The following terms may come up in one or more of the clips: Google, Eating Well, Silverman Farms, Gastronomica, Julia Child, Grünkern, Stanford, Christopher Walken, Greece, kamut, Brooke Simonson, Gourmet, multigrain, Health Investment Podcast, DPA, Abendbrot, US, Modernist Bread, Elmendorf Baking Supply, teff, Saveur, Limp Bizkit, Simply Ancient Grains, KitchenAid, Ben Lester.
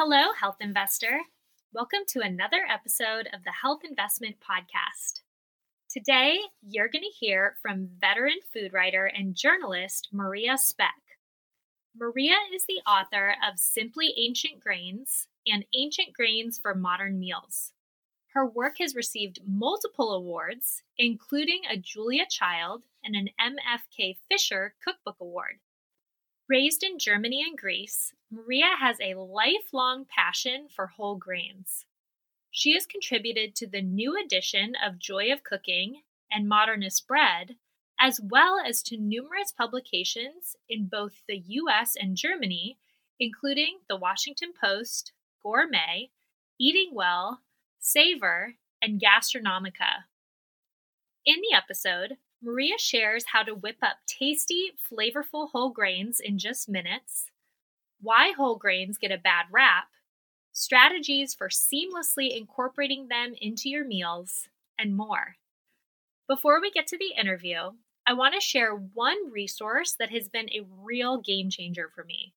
Hello, Health Investor. Welcome to another episode of the Health Investment Podcast. Today, you're going to hear from veteran food writer and journalist Maria Speck. Maria is the author of Simply Ancient Grains and Ancient Grains for Modern Meals. Her work has received multiple awards, including a Julia Child and an MFK Fisher Cookbook Award. Raised in Germany and Greece, Maria has a lifelong passion for whole grains. She has contributed to the new edition of Joy of Cooking and Modernist Bread, as well as to numerous publications in both the U.S. and Germany, including The Washington Post, Gourmet, Eating Well, Saveur, and Gastronomica. In the episode, Maria shares how to whip up tasty, flavorful whole grains in just minutes, why whole grains get a bad rap, strategies for seamlessly incorporating them into your meals, and more. Before we get to the interview, I want to share one resource that has been a real game changer for me.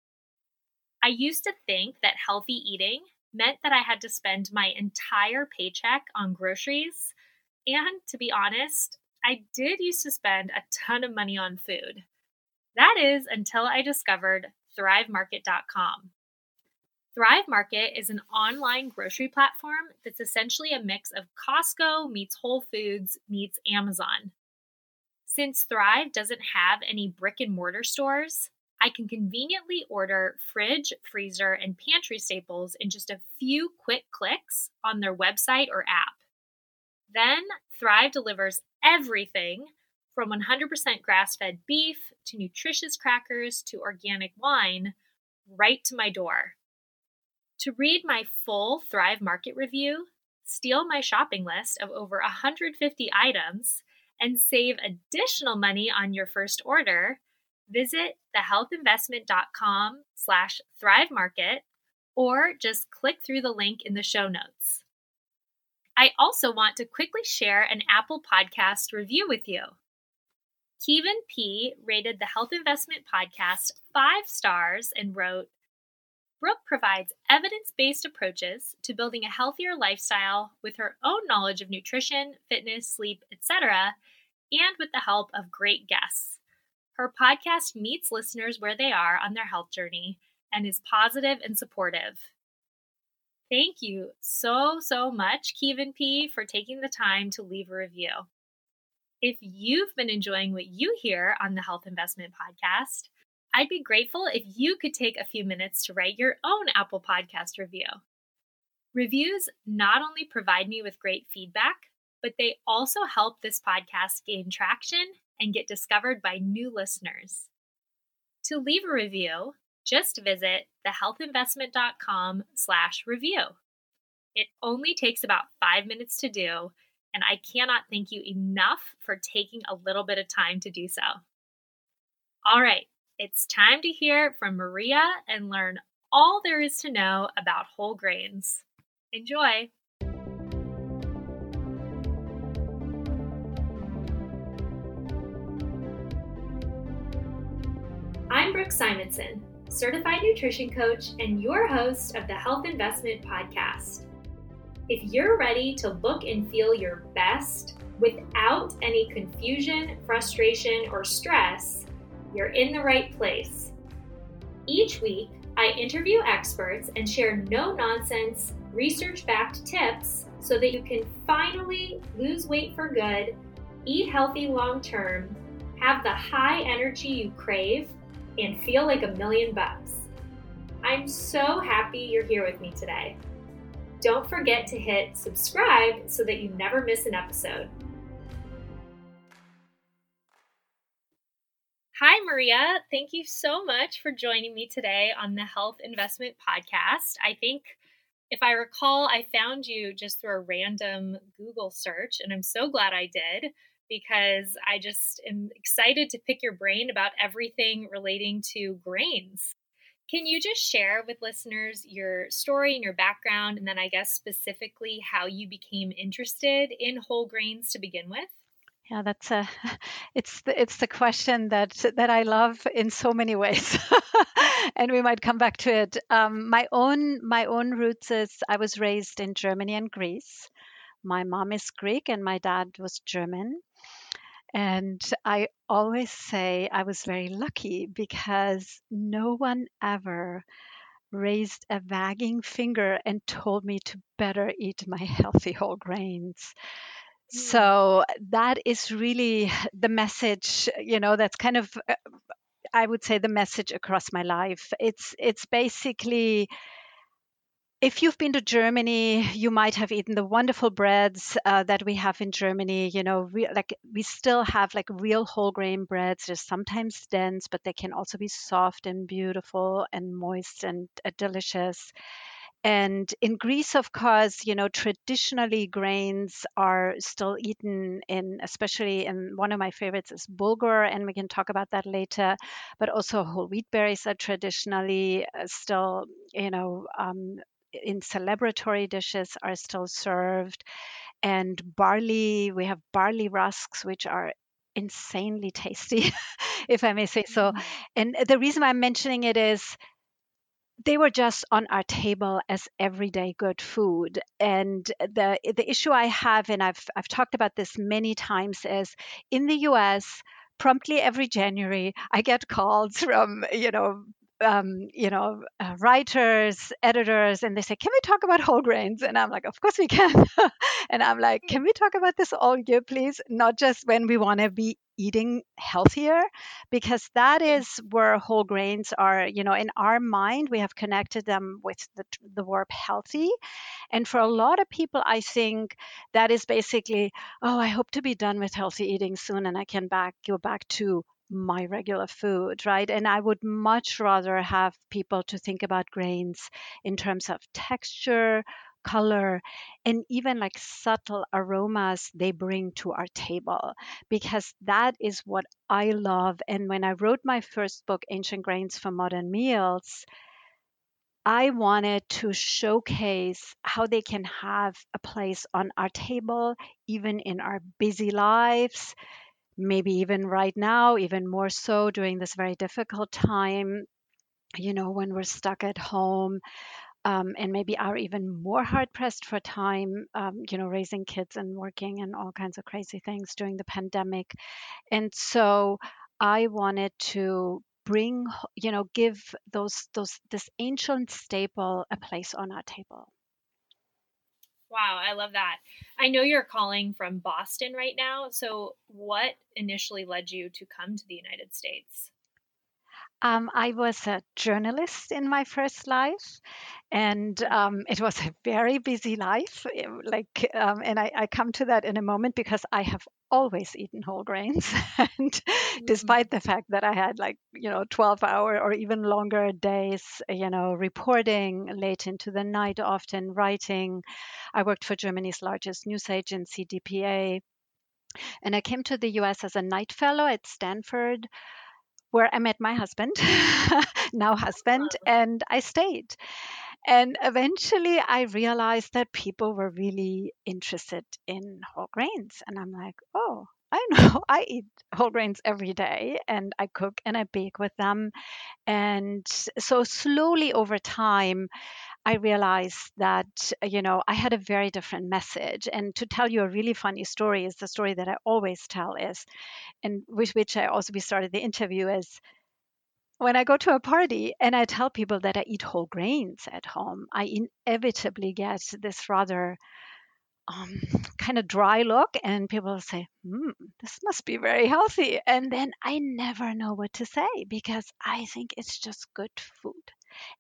I used to think that healthy eating meant that I had to spend my entire paycheck on groceries, and to be honest, I did used to spend a ton of money on food. That is until I discovered thrivemarket.com. Thrive Market is an online grocery platform that's essentially a mix of Costco meets Whole Foods meets Amazon. Since Thrive doesn't have any brick and mortar stores, I can conveniently order fridge, freezer, and pantry staples in just a few quick clicks on their website or app. Then Thrive delivers everything from 100% grass-fed beef to nutritious crackers to organic wine right to my door. To read my full Thrive Market review, steal my shopping list of over 150 items, and save additional money on your first order, visit thehealthinvestment.com/thrivemarket or just click through the link in the show notes. I also want to quickly share an Apple Podcast review with you. Keevan P. rated the Health Investment Podcast 5 stars and wrote, "Brooke provides evidence-based approaches to building a healthier lifestyle with her own knowledge of nutrition, fitness, sleep, etc., and with the help of great guests. Her podcast meets listeners where they are on their health journey and is positive and supportive." Thank you so much, Keevan P., for taking the time to leave a review. If you've been enjoying what you hear on the Health Investment Podcast, I'd be grateful if you could take a few minutes to write your own Apple Podcast review. Reviews not only provide me with great feedback, but they also help this podcast gain traction and get discovered by new listeners. To leave a review, just visit thehealthinvestment.com/review. It only takes about 5 minutes to do, and I cannot thank you enough for taking a little bit of time to do so. All right, it's time to hear from Maria and learn all there is to know about whole grains. Enjoy. I'm Brooke Simonson, certified nutrition coach and your host of the Health Investment Podcast. If you're ready to look and feel your best without any confusion, frustration, or stress, you're in the right place. Each week, I interview experts and share no-nonsense, research-backed tips so that you can finally lose weight for good, eat healthy long-term, have the high energy you crave, and feel like $1 million bucks. I'm so happy you're here with me today. Don't forget to hit subscribe so that you never miss an episode. Hi, Maria. Thank you so much for joining me today on the Health Investment Podcast. I think, if I recall, I found you just through a random Google search, and I'm so glad I did, because I just am excited to pick your brain about everything relating to grains. Can you just share with listeners your story and your background, and then I guess specifically how you became interested in whole grains to begin with? Yeah, that's it's the question that I love in so many ways, and we might come back to it. My own roots is I was raised in Germany and Greece. My mom is Greek and my dad was German, and I always say I was very lucky because no one ever raised a wagging finger and told me to better eat my healthy whole grains. So that is really the message, that's kind of, I would say, the message across my life. It's basically, if you've been to Germany, you might have eaten the wonderful breads that we have in Germany. We still have like real whole grain breads. They're sometimes dense, but they can also be soft and beautiful and moist and delicious. And in Greece, of course, traditionally grains are still eaten especially in one of my favorites is bulgur, and we can talk about that later, but also whole wheat berries are traditionally still, in celebratory dishes are still served. And barley, we have barley rusks, which are insanely tasty, if I may say so. And the reason I'm mentioning it is they were just on our table as everyday good food. And the issue I have, and I've talked about this many times, is in the US, promptly every January, I get calls from, writers, editors, and they say, "Can we talk about whole grains?" And I'm like, "Of course we can." And I'm like, "Can we talk about this all year, please? Not just when we want to be eating healthier," because that is where whole grains are. In our mind, we have connected them with the word healthy. And for a lot of people, I think that is basically, "Oh, I hope to be done with healthy eating soon, and I can go back to my regular food," right? And I would much rather have people to think about grains in terms of texture, color, and even like subtle aromas they bring to our table, because that is what I love. And when I wrote my first book, Ancient Grains for Modern Meals, I wanted to showcase how they can have a place on our table, even in our busy lives, maybe even right now, even more so during this very difficult time, when we're stuck at home, and maybe are even more hard-pressed for time, raising kids and working and all kinds of crazy things during the pandemic. And so I wanted to bring, give this ancient staple a place on our table. Wow, I love that. I know you're calling from Boston right now. So what initially led you to come to the United States? I was a journalist in my first life, and it was a very busy life. And I come to that in a moment, because I have always eaten whole grains, and despite the fact that I had 12-hour or even longer days, reporting late into the night, often writing. I worked for Germany's largest news agency, DPA, and I came to the U.S. as a Knight fellow at Stanford, where I met my husband, now husband, and I stayed. And eventually I realized that people were really interested in whole grains. And I'm like, "Oh, I know, I eat whole grains every day, and I cook and I bake with them." And so slowly over time, I realized that, I had a very different message. And to tell you a really funny story is the story that I always tell is, and with which I also started the interview is, when I go to a party and I tell people that I eat whole grains at home, I inevitably get this rather kind of dry look, and people say, "This must be very healthy." And then I never know what to say, because I think it's just good food.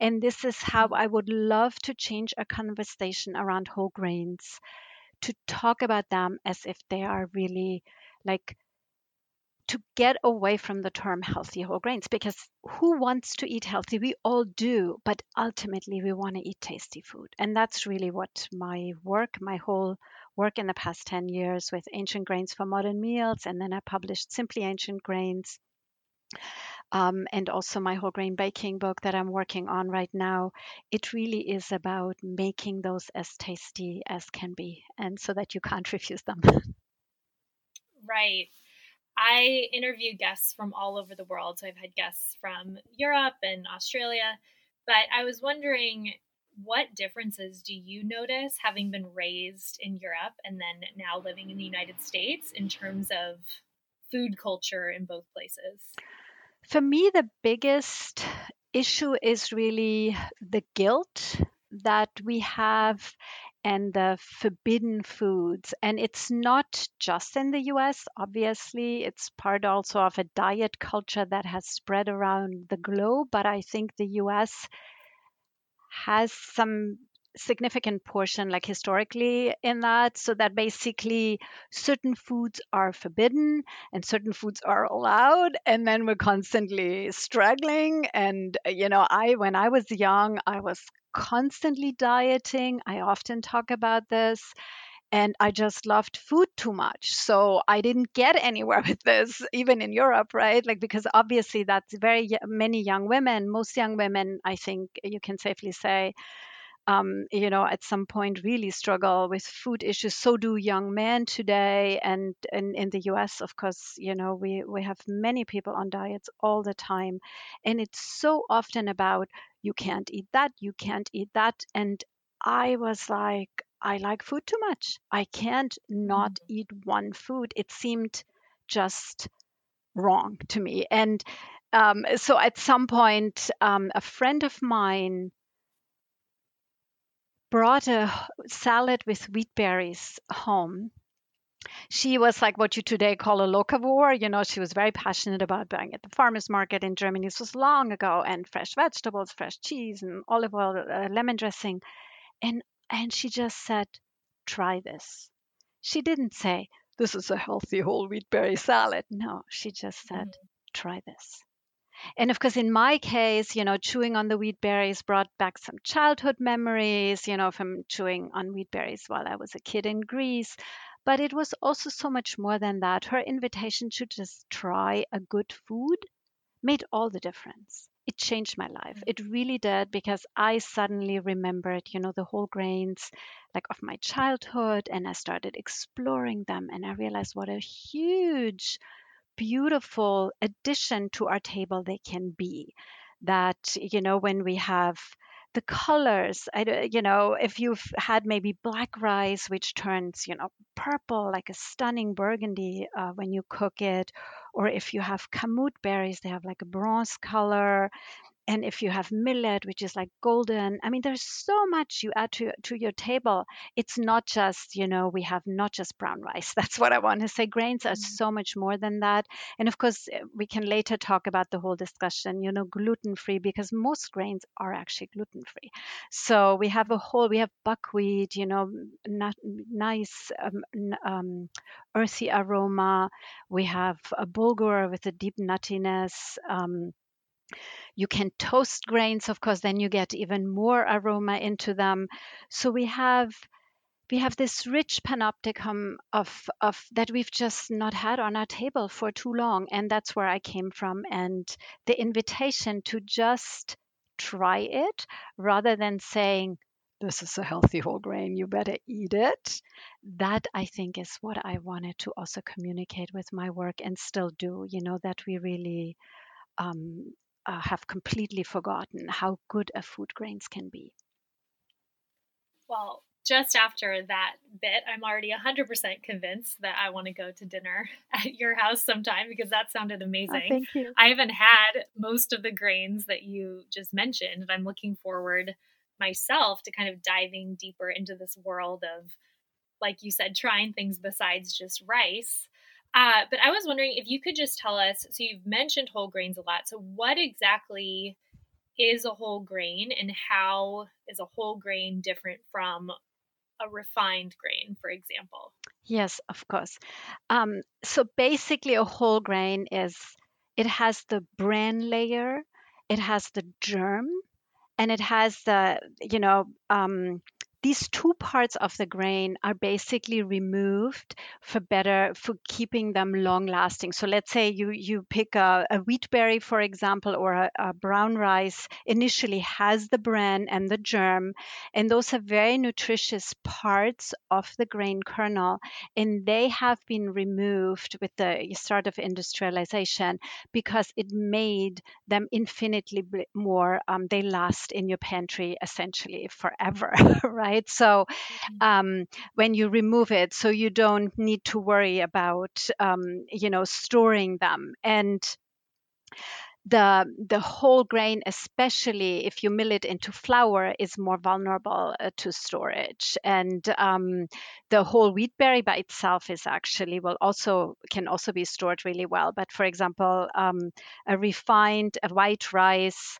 And this is how I would love to change a conversation around whole grains, to talk about them as if they are really to get away from the term healthy whole grains, because who wants to eat healthy? We all do, but ultimately we want to eat tasty food. And that's really what my whole work in the past 10 years with Ancient Grains for Modern Meals, and then I published Simply Ancient Grains, and also my whole grain baking book that I'm working on right now. It really is about making those as tasty as can be, and so that you can't refuse them. Right. I interview guests from all over the world. So I've had guests from Europe and Australia, but I was wondering, what differences do you notice having been raised in Europe and then now living in the United States in terms of food culture in both places? For me, the biggest issue is really the guilt that we have and the forbidden foods. And it's not just in the US, obviously. It's part also of a diet culture that has spread around the globe. But I think the US has some significant portion, like historically, in that. So that basically certain foods are forbidden and certain foods are allowed. And then we're constantly struggling. And, you know, when I was young, I was constantly dieting. I often talk about this. And I just loved food too much. So I didn't get anywhere with this, even in Europe, right? Like, because obviously that's very many young women, most young women, I think you can safely say, you know, at some point really struggle with food issues. So do young men today. And in the US, of course, you know, we have many people on diets all the time. And it's so often about, you can't eat that, you can't eat that. And I was like, I like food too much. I can't not eat one food. It seemed just wrong to me. And so at some point, a friend of mine brought a salad with wheat berries home. She was like what you today call a locavore. You know, she was very passionate about buying at the farmer's market in Germany. This was long ago, and fresh vegetables, fresh cheese, and olive oil, lemon dressing. And she just said, try this. She didn't say, this is a healthy whole wheat berry salad. No, she just said, try this. And of course, in my case, you know, chewing on the wheat berries brought back some childhood memories, you know, from chewing on wheat berries while I was a kid in Greece. But it was also so much more than that. Her invitation to just try a good food made all the difference. It changed my life. It really did, because I suddenly remembered, you know, the whole grains like of my childhood, and I started exploring them, and I realized what a huge, beautiful addition to our table they can be. That, you know, when we have the colors, you know, if you've had maybe black rice, which turns, you know, purple, like a stunning burgundy when you cook it, or if you have kamut berries, they have like a bronze color, and if you have millet, which is like golden. I mean, there's so much you add to your table. It's not just, you know, we have not just brown rice. That's what I want to say. Grains are so much more than that. And of course, we can later talk about the whole discussion, you know, gluten-free, because most grains are actually gluten-free. So we have buckwheat, you know, nice earthy aroma. We have a bulgur with a deep nuttiness. You can toast grains, of course, then you get even more aroma into them. So we have this rich panopticon of that we've just not had on our table for too long. And that's where I came from. And the invitation to just try it rather than saying, this is a healthy whole grain, you better eat it. That, I think, is what I wanted to also communicate with my work and still do, you know, that we really... have completely forgotten how good a food grains can be. Well, just after that bit, I'm already 100% convinced that I want to go to dinner at your house sometime, because that sounded amazing. Oh, thank you. I haven't had most of the grains that you just mentioned, and I'm looking forward myself to kind of diving deeper into this world of, like you said, trying things besides just rice. But I was wondering if you could just tell us, so you've mentioned whole grains a lot. So what exactly is a whole grain, and how is a whole grain different from a refined grain, for example? Yes, of course. So basically a whole grain it has the bran layer, it has the germ, and it has the, you know, These two parts of the grain are basically removed for keeping them long lasting. So let's say you pick a wheat berry, for example, or a brown rice initially has the bran and the germ, and those are very nutritious parts of the grain kernel, and they have been removed with the start of industrialization because it made them infinitely more, they last in your pantry essentially forever, right? So when you remove it, so you don't need to worry about, storing them. And the whole grain, especially if you mill it into flour, is more vulnerable to storage. And the whole wheat berry by itself is actually can also be stored really well. But for example, a white rice,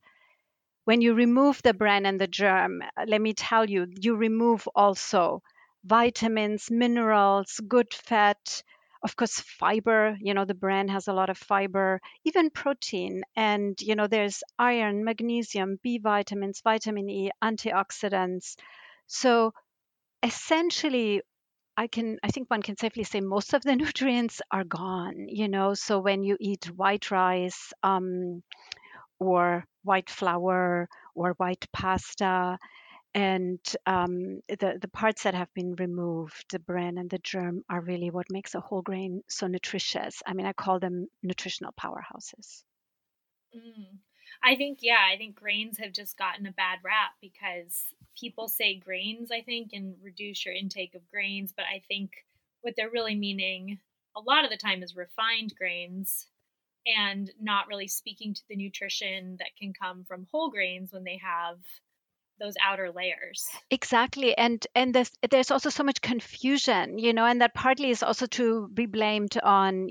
when you remove the bran and the germ, let me tell you, you remove also vitamins, minerals, good fat, of course, fiber, the bran has a lot of fiber, even protein. And, there's iron, magnesium, B vitamins, vitamin E, antioxidants. So essentially, I think one can safely say most of the nutrients are gone, So when you eat white rice or white flour or white pasta, and the parts that have been removed, the bran and the germ, are really what makes a whole grain so nutritious. I mean, I call them nutritional powerhouses. I think grains have just gotten a bad rap because people say grains, I think, and reduce your intake of grains. But I think what they're really meaning a lot of the time is refined grains, and not really speaking to the nutrition that can come from whole grains when they have those outer layers. Exactly. And there's also so much confusion, and that partly is also to be blamed on,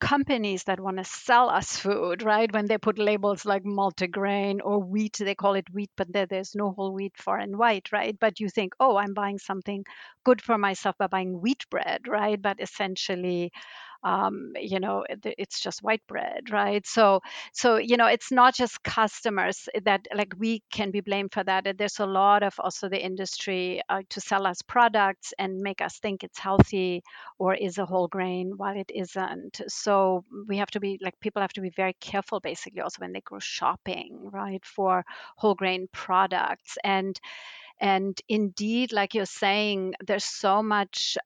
companies that want to sell us food, right? When they put labels like multigrain or wheat, they call it wheat, but there's no whole wheat, far and wide, right? But you think, oh, I'm buying something good for myself by buying wheat bread, right? But essentially, it's just white bread, right? So, it's not just customers that like we can be blamed for that. There's a lot of also the industry to sell us products and make us think it's healthy or is a whole grain while it isn't. So we have to be like, people have to be very careful basically also when they go shopping, right, for whole grain products. And indeed, like you're saying, there's so much,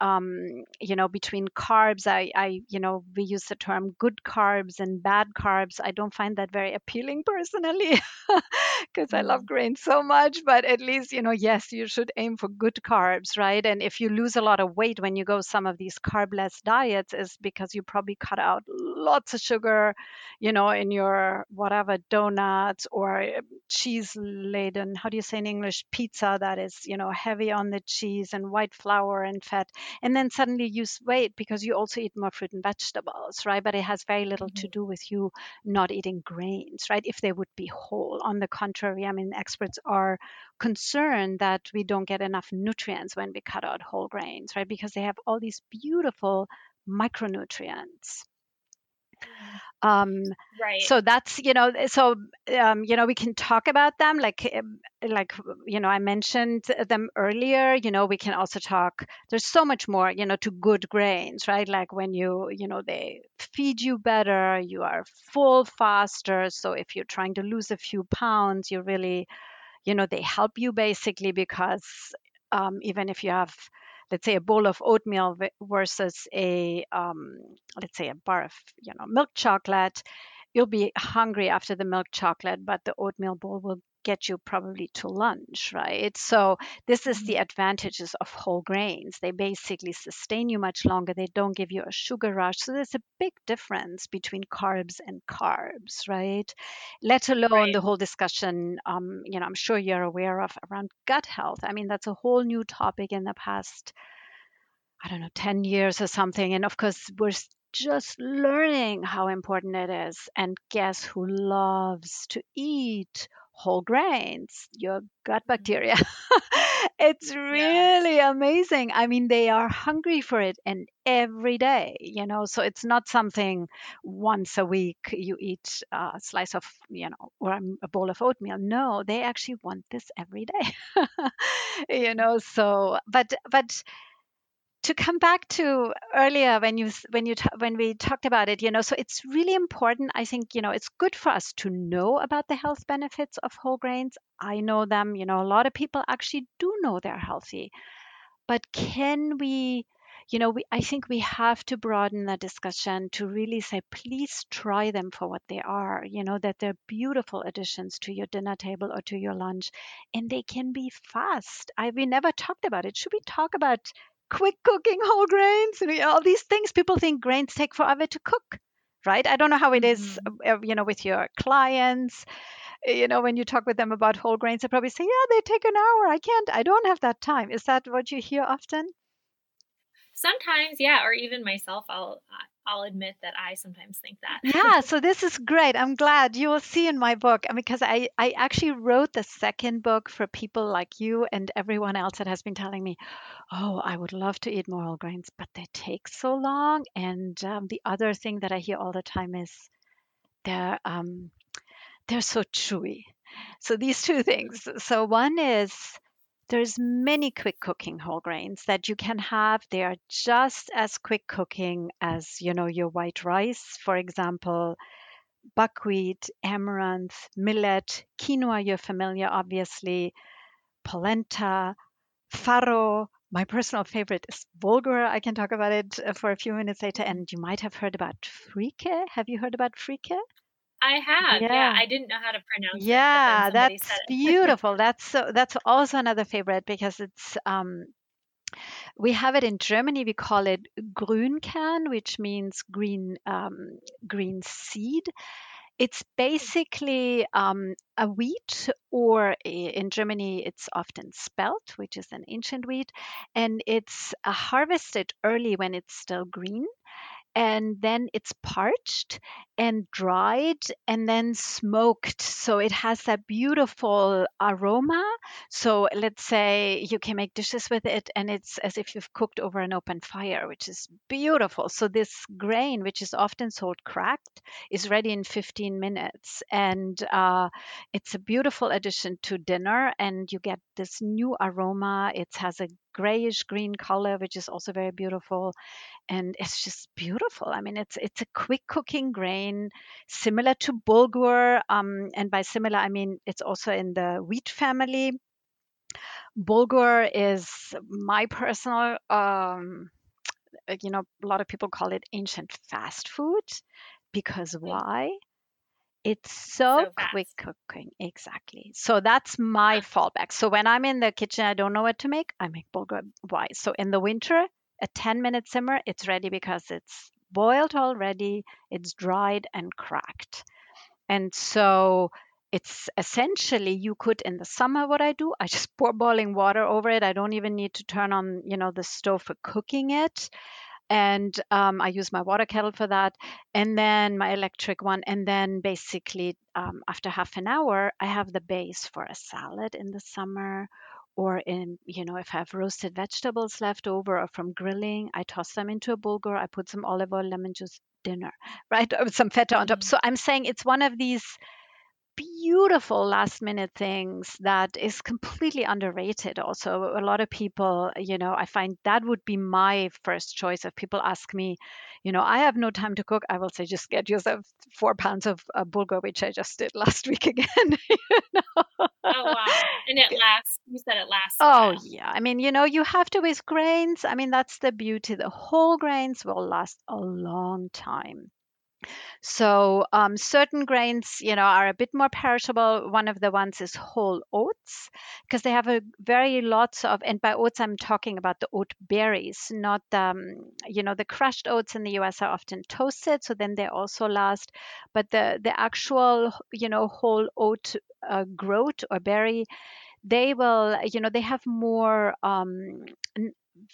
between carbs. I we use the term good carbs and bad carbs. I don't find that very appealing personally because I love grain so much. But at least, yes, you should aim for good carbs, right? And if you lose a lot of weight when you go some of these carb-less diets, is because you probably cut out lots of sugar, in your whatever donuts or cheese-laden, how do you say in English, pizza, that is, heavy on the cheese and white flour and fat. And then suddenly you lose weight because you also eat more fruit and vegetables, right? But it has very little to do with you not eating grains, right? If they would be whole. On the contrary, I mean, experts are concerned that we don't get enough nutrients when we cut out whole grains, right? Because they have all these beautiful micronutrients. Right. So that's, we can talk about them like I mentioned them earlier, we can also talk, there's so much more, to good grains, right? Like when they feed you better, you are full faster. So if you're trying to lose a few pounds, you really, they help you basically because even if you have, let's say, a bowl of oatmeal versus a, let's say, a bar of, milk chocolate, you'll be hungry after the milk chocolate, but the oatmeal bowl will get you probably to lunch, right? So this is the advantages of whole grains. They basically sustain you much longer. They don't give you a sugar rush. So there's a big difference between carbs and carbs, right? Let alone the whole discussion, I'm sure you're aware of, around gut health. I mean, that's a whole new topic in the past, I don't know, 10 years or something. And of course, we're just learning how important it is. And guess who loves to eat whole grains? Your gut bacteria. It's really amazing. I mean, they are hungry for it and every day, you know, so it's not something once a week you eat a slice of, you know, or a bowl of oatmeal. No, they actually want this every day, you know, so, but to come back to earlier when we talked about it, you know, so it's really important. I think, you know, it's good for us to know about the health benefits of whole grains. I know them, you know, a lot of people actually do know they're healthy, but can we, you know, I think we have to broaden the discussion to really say, please try them for what they are, you know, that they're beautiful additions to your dinner table or to your lunch, and they can be fast. We never talked about it. Should we talk about quick cooking whole grains? All these things, people think grains take forever to cook, right? I don't know how it is, you know, with your clients, you know, when you talk with them about whole grains, they probably say, yeah, they take an hour. I don't have that time. Is that what you hear often? Sometimes, yeah. Or even myself, I'll admit that I sometimes think that. Yeah, so this is great. I'm glad. You will see in my book, because I actually wrote the second book for people like you and everyone else that has been telling me, oh, I would love to eat more whole grains, but they take so long. And the other thing that I hear all the time is they're so chewy. So these two things. So one is, there's many quick cooking whole grains that you can have. They are just as quick cooking as, you know, your white rice, for example, buckwheat, amaranth, millet, quinoa, you're familiar, obviously, polenta, farro. My personal favorite is bulgur. I can talk about it for a few minutes later. And you might have heard about frike. Have you heard about frike? I have. Yeah, I didn't know how to pronounce it. Yeah, that's beautiful. That's also another favorite because it's we have it in Germany. We call it Grünkern, which means green seed. It's basically a wheat, or in Germany, it's often spelt, which is an ancient wheat, and it's harvested early when it's still green. And then it's parched and dried and then smoked. So it has that beautiful aroma. So let's say you can make dishes with it, and it's as if you've cooked over an open fire, which is beautiful. So this grain, which is often sold cracked, is ready in 15 minutes. And it's a beautiful addition to dinner. And you get this new aroma. It has a grayish green color, which is also very beautiful, and it's just beautiful. I mean, it's a quick cooking grain, similar to bulgur, and by similar I mean it's also in the wheat family. Bulgur is my personal, you know, a lot of people call it ancient fast food because why? It's so quick cooking. Exactly. So that's my fallback. So when I'm in the kitchen, I don't know what to make. I make bulgur. Why? So in the winter, a 10-minute simmer, it's ready because it's boiled already. It's dried and cracked. And so it's essentially, you could, in the summer, what I do, I just pour boiling water over it. I don't even need to turn on, you know, the stove for cooking it. And I use my water kettle for that, and then my electric one. And then basically after half an hour, I have the base for a salad in the summer, or in, you know, if I have roasted vegetables left over or from grilling, I toss them into a bulgur. I put some olive oil, lemon juice, dinner, right? Or some feta on top. So I'm saying it's one of these beautiful last minute things that is completely underrated. Also, a lot of people, you know, I find that would be my first choice. If people ask me, you know, I have no time to cook, I will say, just get yourself 4 pounds of bulgur, which I just did last week again. You know? Oh, wow. And it lasts. You said it lasts. Oh, yeah. I mean, you know, you have to waste grains. I mean, that's the beauty. The whole grains will last a long time. So certain grains, you know, are a bit more perishable. One of the ones is whole oats, because they have a very lots of, and by oats, I'm talking about the oat berries, not, you know, the crushed oats in the U.S. are often toasted, so then they also last. But the actual, you know, whole oat groat or berry, they will, you know, they have more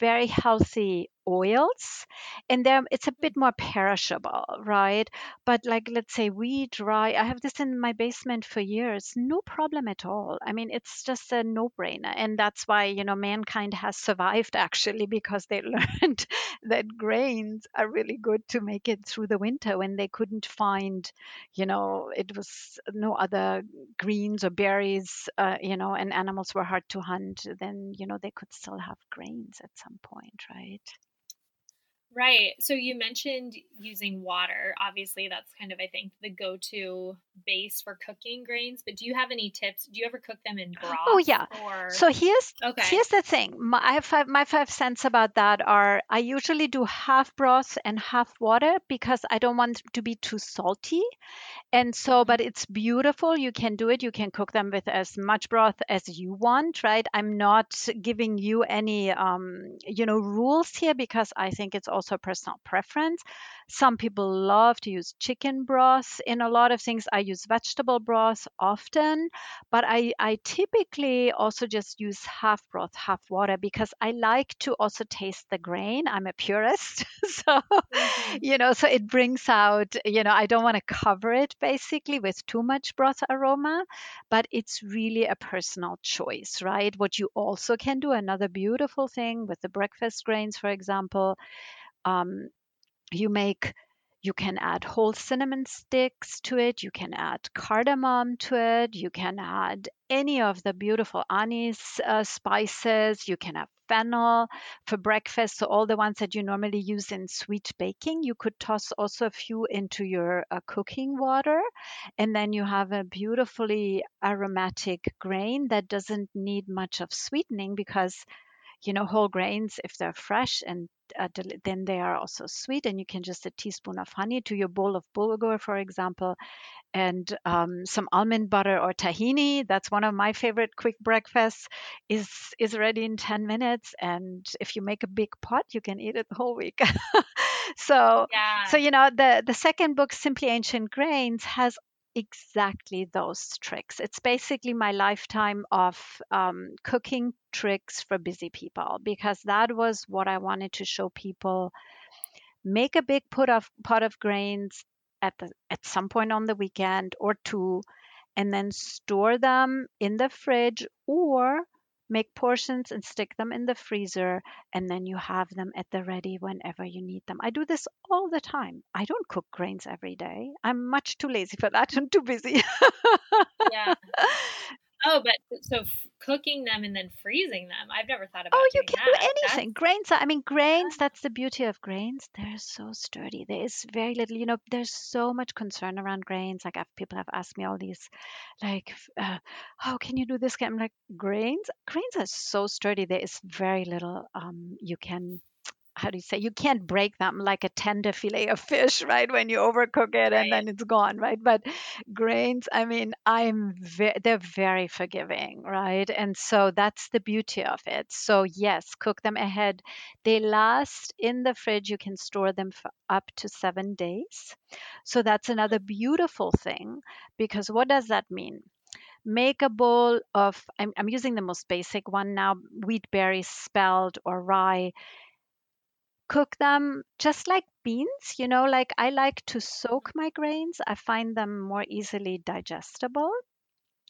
very healthy oils, and then it's a bit more perishable, right? But like, let's say wheat, rye, I have this in my basement for years, no problem at all. I mean, it's just a no-brainer. And that's why, you know, mankind has survived actually, because they learned that grains are really good to make it through the winter when they couldn't find, you know, it was no other greens or berries, you know, and animals were hard to hunt, then, you know, they could still have grains at some point, right? Right. So you mentioned using water. Obviously, that's kind of, I think, the go-to base for cooking grains. But do you have any tips? Do you ever cook them in broth? Oh, yeah. So here's the thing. My 5 cents about that are I usually do half broth and half water because I don't want to be too salty. And so, but it's beautiful. You can do it. You can cook them with as much broth as you want, right? I'm not giving you any, you know, rules here because I think it's also personal preference. Some people love to use chicken broth in a lot of things. I use vegetable broth often, but I typically also just use half broth, half water because I like to also taste the grain. I'm a purist. So, you know, so it brings out, you know, I don't want to cover it basically with too much broth aroma, but it's really a personal choice, right? What you also can do, another beautiful thing with the breakfast grains, for example, you can add whole cinnamon sticks to it. You can add cardamom to it. You can add any of the beautiful anise spices. You can have fennel for breakfast. So all the ones that you normally use in sweet baking, you could toss also a few into your cooking water. And then you have a beautifully aromatic grain that doesn't need much of sweetening because, you know, whole grains, if they're fresh and then they are also sweet, and you can just a teaspoon of honey to your bowl of bulgur, for example, and some almond butter or tahini. That's one of my favorite quick breakfasts, is ready in 10 minutes. And if you make a big pot, you can eat it the whole week. So, you know, the second book, Simply Ancient Grains, has exactly those tricks. It's basically my lifetime of cooking tricks for busy people, because that was what I wanted to show people. Make a big pot of grains at some point on the weekend or two, and then store them in the fridge or make portions and stick them in the freezer, and then you have them at the ready whenever you need them. I do this all the time. I don't cook grains every day. I'm much too lazy for that. I'm too busy. Yeah. Oh, but so cooking them and then freezing them. I've never thought about that. Oh, you can do anything. Grains are, I mean, grains, that's the beauty of grains. They're so sturdy. There is very little, you know, there's so much concern around grains. Like people have asked me all these, like, how can you do this? I'm like, grains? Grains are so sturdy. There is very little you can't break them like a tender filet of fish, right? When you overcook it and then it's gone, right? But grains, I mean, they're very forgiving, right? And so that's the beauty of it. So yes, cook them ahead. They last in the fridge. You can store them for up to 7 days. So that's another beautiful thing, because what does that mean? Make a bowl of, I'm using the most basic one now, wheat berries, spelt, or rye. Cook them just like beans, you know, like I like to soak my grains. I find them more easily digestible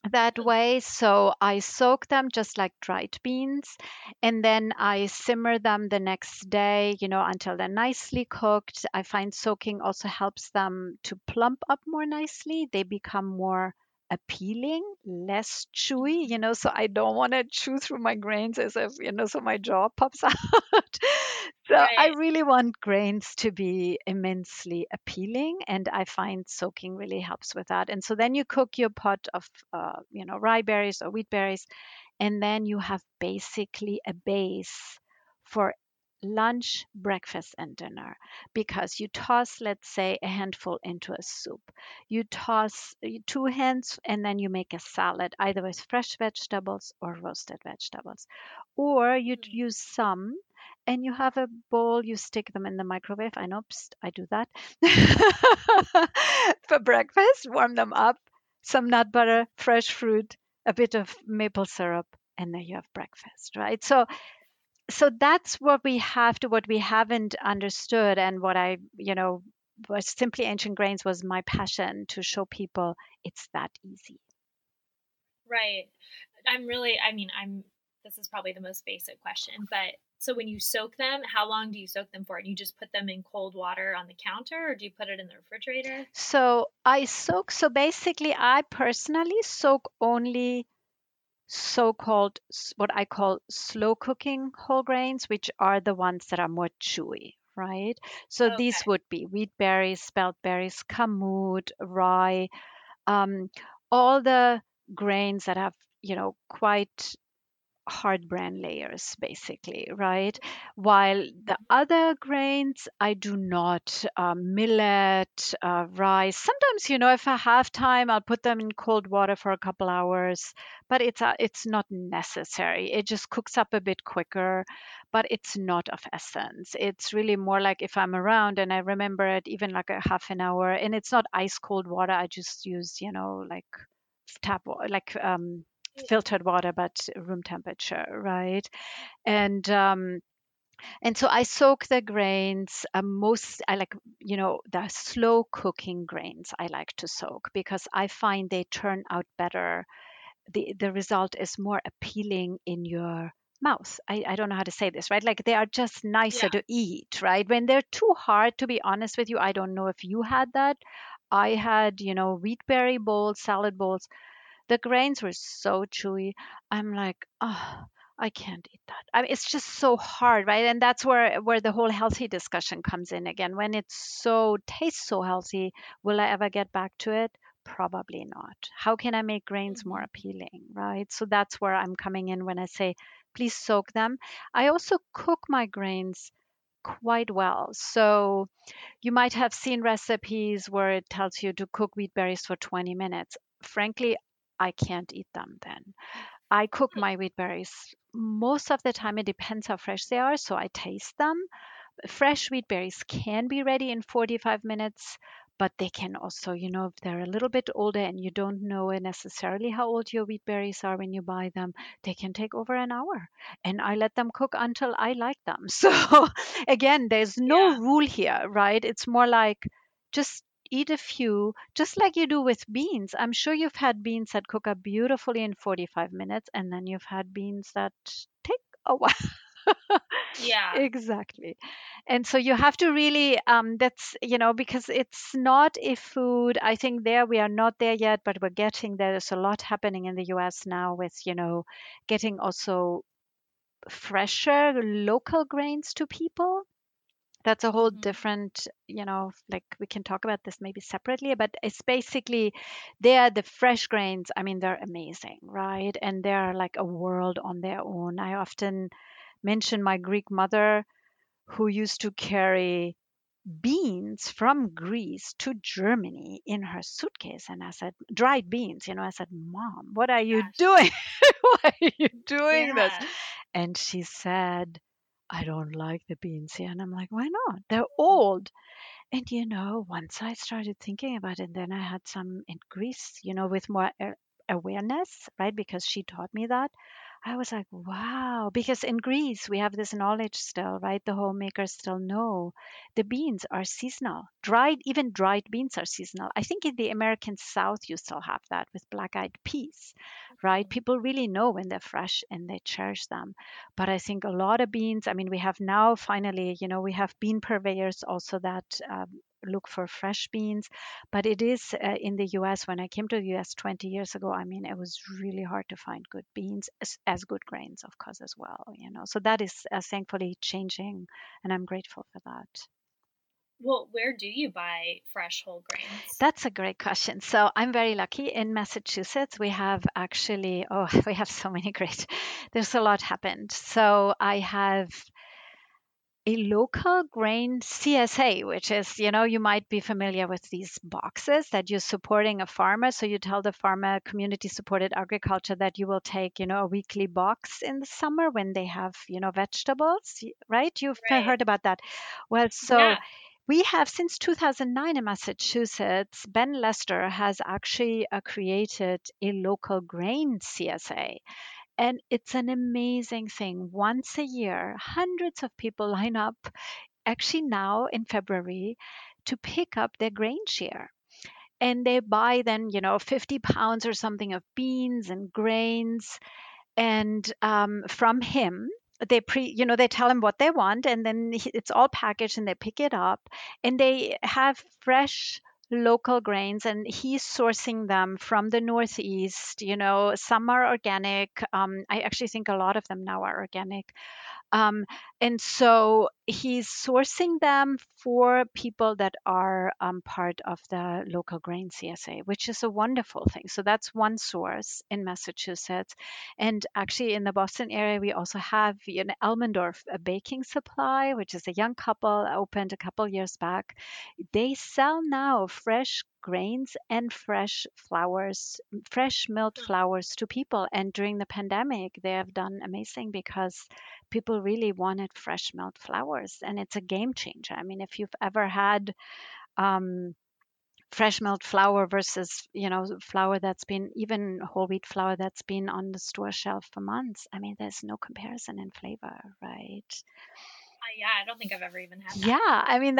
that way. So I soak them just like dried beans, and then I simmer them the next day, you know, until they're nicely cooked. I find soaking also helps them to plump up more nicely. They become more appealing, less chewy, you know, so I don't want to chew through my grains as if, you know, so my jaw pops out. So right. I really want grains to be immensely appealing, and I find soaking really helps with that. And so then you cook your pot of, you know, rye berries or wheat berries, and then you have basically a base for lunch, breakfast, and dinner, because you toss, let's say, a handful into a soup. You toss 2 hands, and then you make a salad, either with fresh vegetables or roasted vegetables. Or you use some, and you have a bowl, you stick them in the microwave. I know, I do that. For breakfast, warm them up, some nut butter, fresh fruit, a bit of maple syrup, and there you have breakfast, right? So So that's what we have to what we haven't understood, and what I, was simply Ancient Grains was my passion to show people it's that easy. Right. This is probably the most basic question, but so when you soak them, how long do you soak them for? And you just put them in cold water on the counter, or do you put it in the refrigerator? So I personally soak only so-called what I call slow cooking whole grains, which are the ones that are more chewy, right? So these would be wheat berries, spelt berries, kamut, rye, all the grains that have, quite hard bran layers, basically, right? While the other grains, I do not, millet, rice. Sometimes, if I have time, I'll put them in cold water for a couple hours, but it's not necessary. It just cooks up a bit quicker, but it's not of essence. It's really more like if I'm around and I remember it, even like a half an hour, and it's not ice cold water. I just use, like tap water, like, filtered water, but room temperature, right? And so I soak the grains. The slow cooking grains I like to soak because I find they turn out better. The result is more appealing in your mouth. I don't know how to say this, right? Like they are just nicer to eat, right? When they're too hard, to be honest with you, I don't know if you had that. I had, wheat berry bowls, salad bowls. The grains were so chewy. I'm like, oh, I can't eat that. It's just so hard, right? And that's where the whole healthy discussion comes in again. When it tastes so healthy, will I ever get back to it? Probably not. How can I make grains more appealing, right? So that's where I'm coming in when I say, please soak them. I also cook my grains quite well. So you might have seen recipes where it tells you to cook wheat berries for 20 minutes. Frankly, I can't eat them then. I cook my wheat berries. Most of the time, it depends how fresh they are, so I taste them. Fresh wheat berries can be ready in 45 minutes, but they can also, if they're a little bit older and you don't know necessarily how old your wheat berries are when you buy them, they can take over an hour. And I let them cook until I like them. So again, there's no rule here, right? It's more like just eat a few, just like you do with beans. I'm sure you've had beans that cook up beautifully in 45 minutes, and then you've had beans that take a while. Yeah. Exactly. And so you have to really, because it's not a food. I think we are not there yet, but we're getting there. There's a lot happening in the U.S. now with, getting also fresher local grains to people. That's a whole different, like we can talk about this maybe separately, but it's basically the fresh grains. I mean, they're amazing, right? And they're like a world on their own. I often mention my Greek mother who used to carry beans from Greece to Germany in her suitcase. And I said, dried beans, I said, Mom, what are you doing? Why are you doing this? And she said, I don't like the beans here. And I'm like, why not? They're old. And, once I started thinking about it, and then I had some in Greece, with more awareness, right? Because she taught me that. I was like, wow, because in Greece, we have this knowledge still, right? The homemakers still know the beans are seasonal. Even dried beans are seasonal. I think in the American South, you still have that with black-eyed peas, right? People really know when they're fresh and they cherish them. But I think a lot of beans, we have now finally, we have bean purveyors also that look for fresh beans. But it is in the U.S., when I came to the U.S. 20 years ago, it was really hard to find good beans, as good grains, of course, as well. So that is thankfully changing, and I'm grateful for that. Well, where do you buy fresh whole grains? That's a great question. So I'm very lucky in Massachusetts. We have actually, we have so many great, there's a lot happened. So I have a local grain CSA, which is, you might be familiar with these boxes that you're supporting a farmer. So you tell the farmer, community supported agriculture, that you will take, a weekly box in the summer when they have, vegetables, right? You've heard about that. Well, so we have since 2009 in Massachusetts, Ben Lester has actually created a local grain CSA. And it's an amazing thing. Once a year, hundreds of people line up, actually now in February, to pick up their grain share. And they buy then, 50 pounds or something of beans and grains. And from him, they tell him what they want, and then it's all packaged and they pick it up. And they have fresh local grains, and he's sourcing them from the Northeast. Some are organic. I actually think a lot of them now are organic. And so he's sourcing them for people that are part of the local grain CSA, which is a wonderful thing. So that's one source in Massachusetts. And actually in the Boston area, we also have an Elmendorf Baking Supply, which is a young couple opened a couple years back. They sell now fresh grains and fresh milled flours to people. And during the pandemic, they have done amazing because people really wanted fresh milled flours. And it's a game changer. I mean, if you've ever had fresh milled flour versus, flour that's been, even whole wheat flour that's been on the store shelf for months, I mean, there's no comparison in flavor, right? Yeah, I don't think I've ever even had that. Yeah, I mean,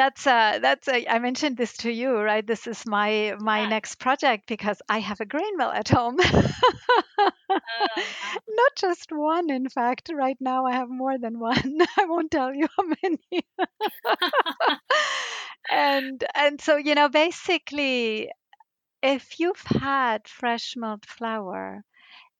I mentioned this to you, right? This is my next project because I have a grain mill at home. Not just one, in fact. Right now I have more than one. I won't tell you how many. And so, basically, if you've had fresh milled flour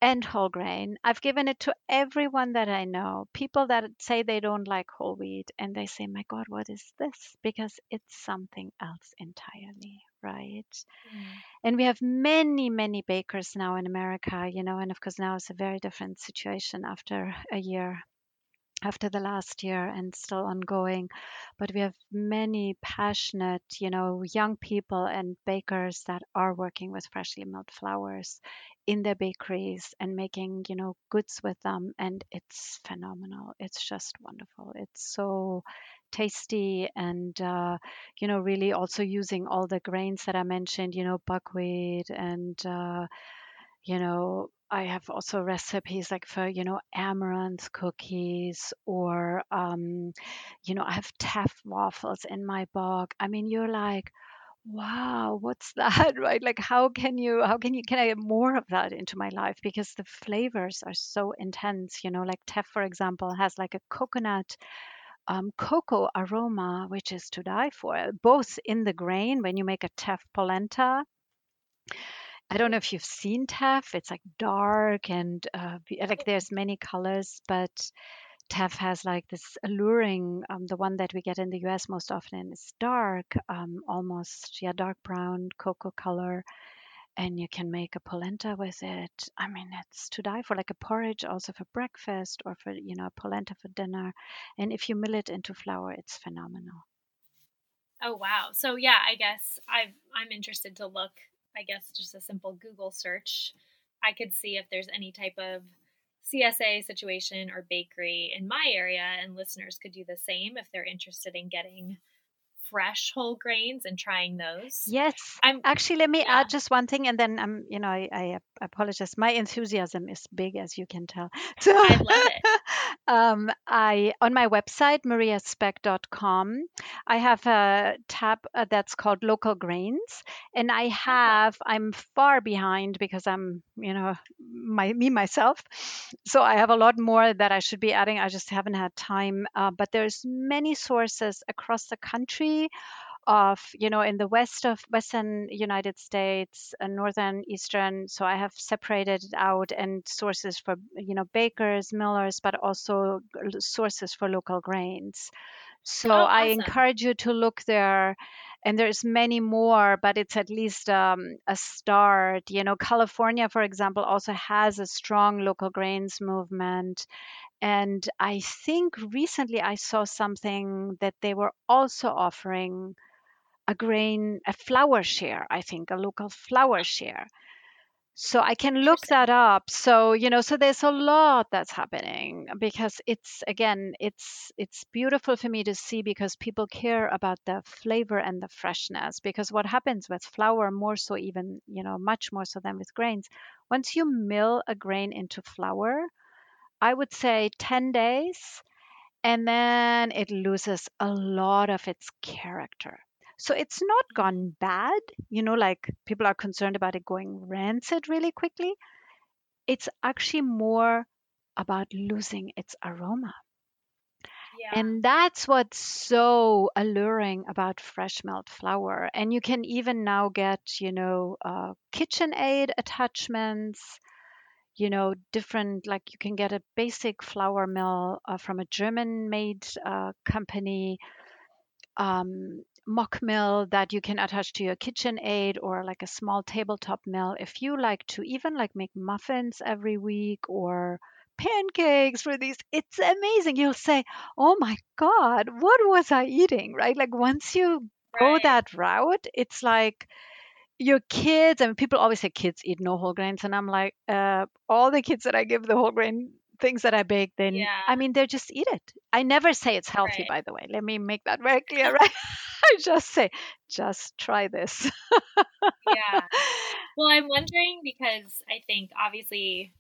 and whole grain. I've given it to everyone that I know, people that say they don't like whole wheat, and they say, my God, what is this? Because it's something else entirely, right? Mm. And we have many, many bakers now in America, and of course now it's a very different situation after the last year and still ongoing. But we have many passionate, young people and bakers that are working with freshly milled flours in their bakeries and making, goods with them. And it's phenomenal. It's just wonderful. It's so tasty. And, really also using all the grains that I mentioned, buckwheat and, I have also recipes like for, amaranth cookies or, I have teff waffles in my blog. I mean, you're like, wow, what's that, right? Like, can I get more of that into my life? Because the flavors are so intense, like teff, for example, has like a coconut cocoa aroma, which is to die for, both in the grain when you make a teff polenta. I don't know if you've seen teff. It's like dark and like there's many colors, but teff has like this alluring, the one that we get in the US most often is dark, dark brown cocoa color. And you can make a polenta with it. I mean, it's to die for, like a porridge also for breakfast or for, polenta for dinner. And if you mill it into flour, it's phenomenal. Oh, wow. So yeah, I guess I'm interested to look. I guess just a simple Google search, I could see if there's any type of CSA situation or bakery in my area, and listeners could do the same if they're interested in getting fresh whole grains and trying those. Yes. Let me add just one thing, and then I apologize. My enthusiasm is big, as you can tell. So I love it. On my website, mariaspeck.com, I have a tab that's called Local Grains, and I'm far behind because I'm, myself. So I have a lot more that I should be adding. I just haven't had time. But there's many sources across the country of, in the western United States and northern, eastern. So I have separated it out and sources for, bakers, millers, but also sources for local grains. So awesome. I encourage you to look there. And there's many more, but it's at least a start. California, for example, also has a strong local grains movement. And I think recently I saw something that they were also offering a flour share, I think, a local flour share. So I can look that up. So, so there's a lot that's happening because it's beautiful for me to see because people care about the flavor and the freshness, because what happens with flour more so even, much more so than with grains, once you mill a grain into flour, I would say 10 days, and then it loses a lot of its character. So it's not gone bad, you know, like people are concerned about it going rancid really quickly. It's actually more about losing its aroma. Yeah. And that's what's so alluring about fresh milled flour. And you can even now get, you know, KitchenAid attachments, you know, different, like you can get a basic flour mill from a German-made company, Mockmill that you can attach to your KitchenAid, or like a small tabletop mill if you like to even like make muffins every week or pancakes for these. It's amazing. You'll say, oh my God, what was I eating, right? Like once you go that route, it's like your kids, and people always say kids eat no whole grains. And I'm like, all the kids that I give the whole grain things that I bake, then I mean, they just eat it. I never say it's healthy, by the way. Let me make that very clear, right? I just say, just try this. Yeah. Well, I'm wondering because I think obviously,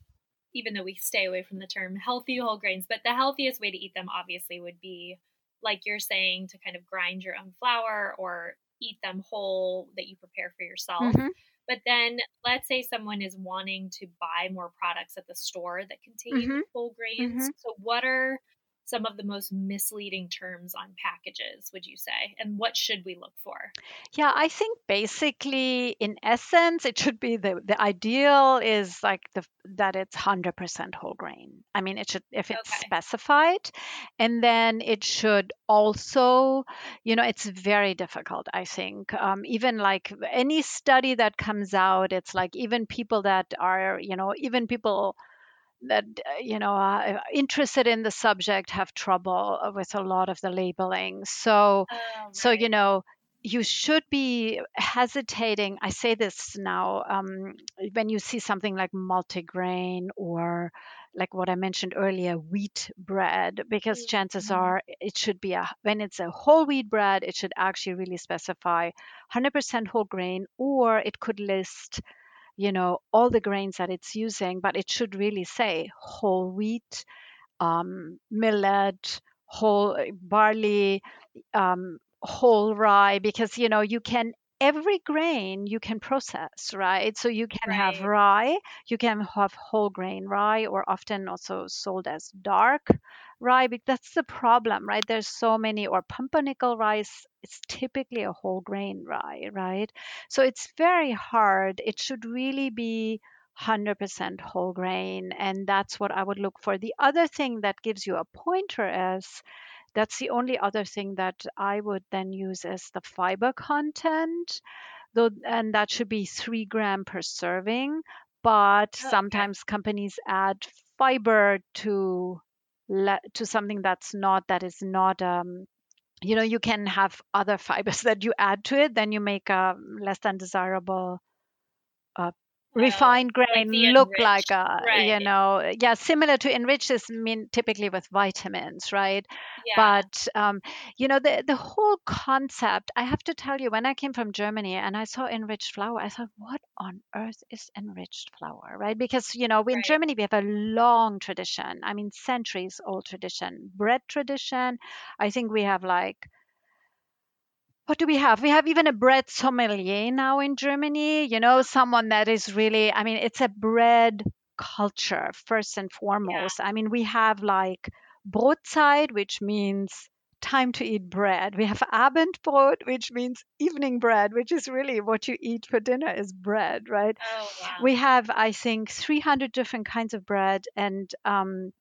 even though we stay away from the term healthy whole grains, but the healthiest way to eat them obviously would be, like you're saying, to kind of grind your own flour or eat them whole that you prepare for yourself. Mm-hmm. But then let's say someone is wanting to buy more products at the store that contain mm-hmm. whole grains. Mm-hmm. So what are some of the most misleading terms on packages, would you say? And what should we look for? Yeah, I think basically, in essence, it should be the ideal is like that it's 100% whole grain. I mean, it should, if it's specified, and then it should also, you know, it's very difficult, I think. Even like any study that comes out, it's like even people that are, you know, even people that, you know, are interested in the subject have trouble with a lot of the labeling. So, so, you know, you should be hesitating. I say this now, when you see something like multigrain or like what I mentioned earlier, wheat bread, because chances are it should be when it's a whole wheat bread, it should actually really specify 100% whole grain, or it could list, you know, all the grains that it's using, but it should really say whole wheat, millet, whole barley, whole rye, because, you know, you can, every grain you can process, right? So you can have rye, you can have whole grain rye, or often also sold as dark rye, but that's the problem, right? There's so many, or pumpernickel rice, it's typically a whole grain rye, right? So it's very hard. It should really be 100% whole grain. And that's what I would look for. The other thing that gives you a pointer is, that's the only other thing that I would then use as the fiber content, though, and that should be 3 grams per serving. But sometimes companies add fiber to something that is not. You know, you can have other fibers that you add to it. Then you make a less than desirable refined grain look enriched, like a, you know, similar to enriched is mean typically with vitamins, right? Yeah. But, you know, the whole concept, I have to tell you, when I came from Germany and I saw enriched flour, I thought, what on earth is enriched flour, right? Because, you know, in Germany, we have a long tradition. I mean, centuries old tradition, bread tradition. I think we have like, what do we have? We have even a bread sommelier now in Germany, you know, someone that is really, I mean, it's a bread culture, first and foremost. Yeah. I mean, we have like Brotzeit, which means time to eat bread. We have Abendbrot, which means evening bread, which is really what you eat for dinner is bread, right? Oh, wow. We have, I think, 300 different kinds of bread, and,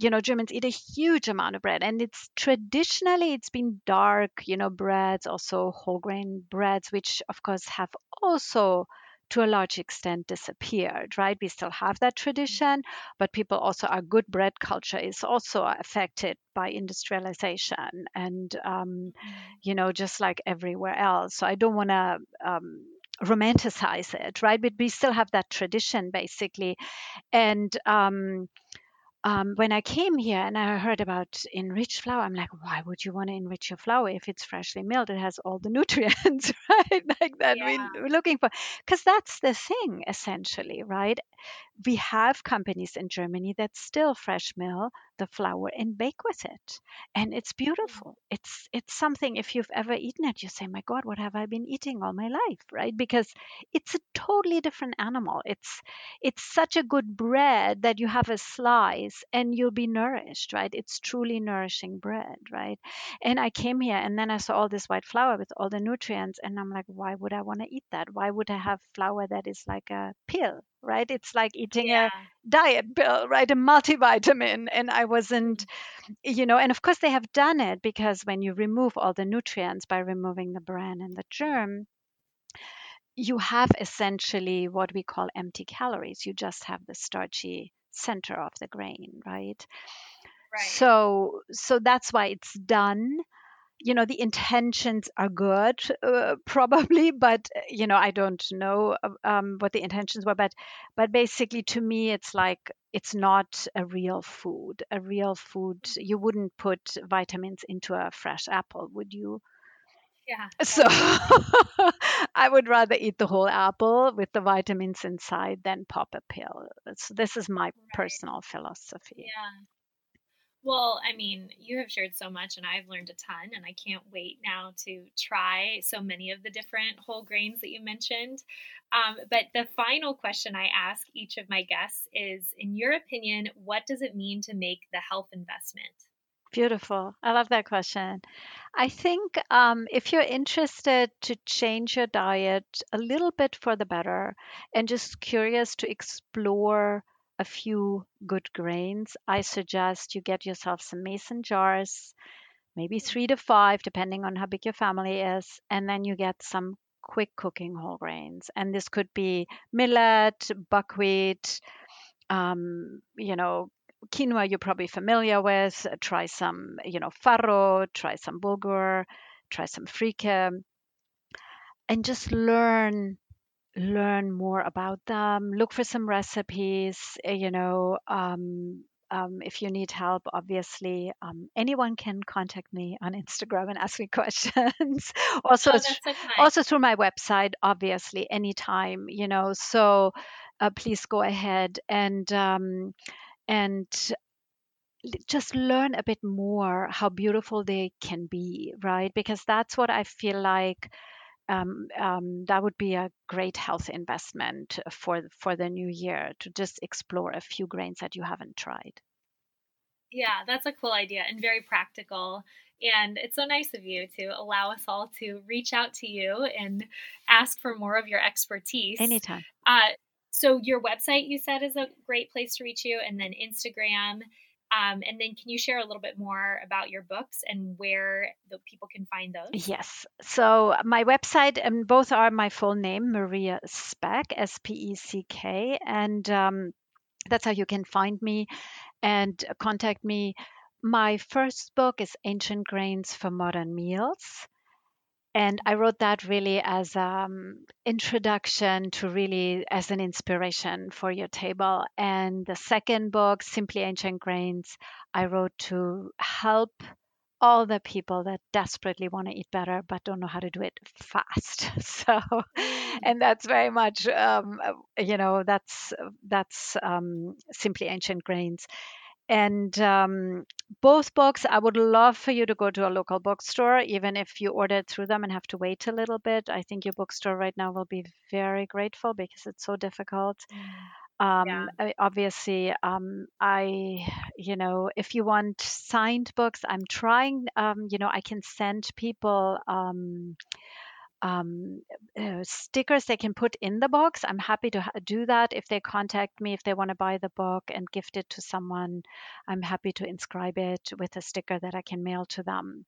you know, Germans eat a huge amount of bread, and it's traditionally, it's been dark, you know, breads, also whole grain breads, which of course have also to a large extent disappeared, right? We still have that tradition, but people also, our good bread culture is also affected by industrialization and, you know, just like everywhere else. So I don't want to, romanticize it, right? But we still have that tradition basically. And, when I came here and I heard about enriched flour, I'm like, why would you want to enrich your flour if it's freshly milled? It has all the nutrients, right? Like that we're looking for. Because that's the thing, essentially, right? we have companies in Germany that still fresh mill the flour and bake with it. And it's beautiful. It's something, if you've ever eaten it, you say, my God, what have I been eating all my life, right? Because it's a totally different animal. It's such a good bread that you have a slice and you'll be nourished, right? It's truly nourishing bread, right? And I came here and then I saw all this white flour with all the nutrients and I'm like, why would I want to eat that? Why would I have flour that is like a pill, right? It's like eating a diet pill, right? A multivitamin. And I wasn't, and of course they have done it because when you remove all the nutrients by removing the bran and the germ, you have essentially what we call empty calories. You just have the starchy center of the grain, right? Right. So that's why it's done. The intentions are good, probably, but, I don't know what the intentions were. But basically, to me, it's like it's not a real food. A real food, you wouldn't put vitamins into a fresh apple, would you? Yeah. So I would rather eat the whole apple with the vitamins inside than pop a pill. So this is my personal philosophy. Yeah. Well, I mean, you have shared so much and I've learned a ton and I can't wait now to try so many of the different whole grains that you mentioned. But the final question I ask each of my guests is, in your opinion, what does it mean to make the health investment? Beautiful. I love that question. I think if you're interested to change your diet a little bit for the better and just curious to explore a few good grains, I suggest you get yourself some mason jars, maybe 3 to 5, depending on how big your family is, and then you get some quick cooking whole grains. And this could be millet, buckwheat, quinoa you're probably familiar with. Try some, farro, try some bulgur, try some frike, and just learn more about them, look for some recipes, if you need help, obviously, anyone can contact me on Instagram and ask me questions. Also through my website, obviously, anytime, so please go ahead and just learn a bit more how beautiful they can be, right? Because that's what I feel like that would be a great health investment for the new year, to just explore a few grains that you haven't tried. Yeah, that's a cool idea and very practical. And it's so nice of you to allow us all to reach out to you and ask for more of your expertise. Anytime. So your website, you said, is a great place to reach you, and then Instagram. And then can you share a little bit more about your books and where the people can find those? Yes. So my website, and both are my full name, Maria Speck, S-P-E-C-K. And that's how you can find me and contact me. My first book is Ancient Grains for Modern Meals. And I wrote that really as introduction to really as an inspiration for your table. And the second book, Simply Ancient Grains, I wrote to help all the people that desperately want to eat better but don't know how to do it fast. So, and that's very much, that's Simply Ancient Grains. And both books, I would love for you to go to a local bookstore, even if you ordered through them and have to wait a little bit. I think your bookstore right now will be very grateful because it's so difficult. Obviously, I if you want signed books, I'm trying, I can send people stickers they can put in the box. I'm happy to do that. If they contact me, if they want to buy the book and gift it to someone, I'm happy to inscribe it with a sticker that I can mail to them.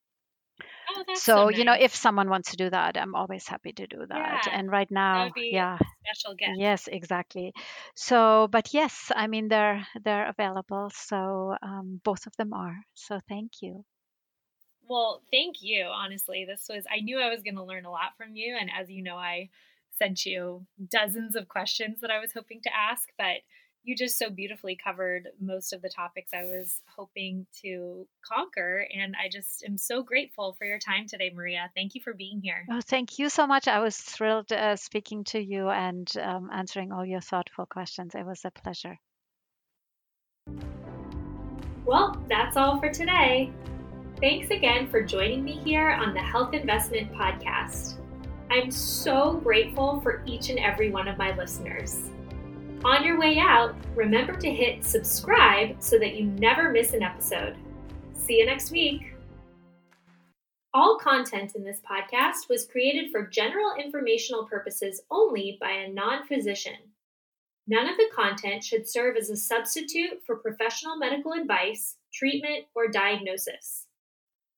Oh, that's so nice. If someone wants to do that, I'm always happy to do that. Yeah, and right now, that would be a special gift. Yes, exactly. So, but yes, I mean, they're available. So both of them are. So thank you. Well, thank you. Honestly, I knew I was going to learn a lot from you. And as you know, I sent you dozens of questions that I was hoping to ask, but you just so beautifully covered most of the topics I was hoping to conquer. And I just am so grateful for your time today, Maria. Thank you for being here. Oh, thank you so much. I was thrilled speaking to you and answering all your thoughtful questions. It was a pleasure. Well, that's all for today. Thanks again for joining me here on the Health Investment Podcast. I'm so grateful for each and every one of my listeners. On your way out, remember to hit subscribe so that you never miss an episode. See you next week. All content in this podcast was created for general informational purposes only by a non-physician. None of the content should serve as a substitute for professional medical advice, treatment, or diagnosis.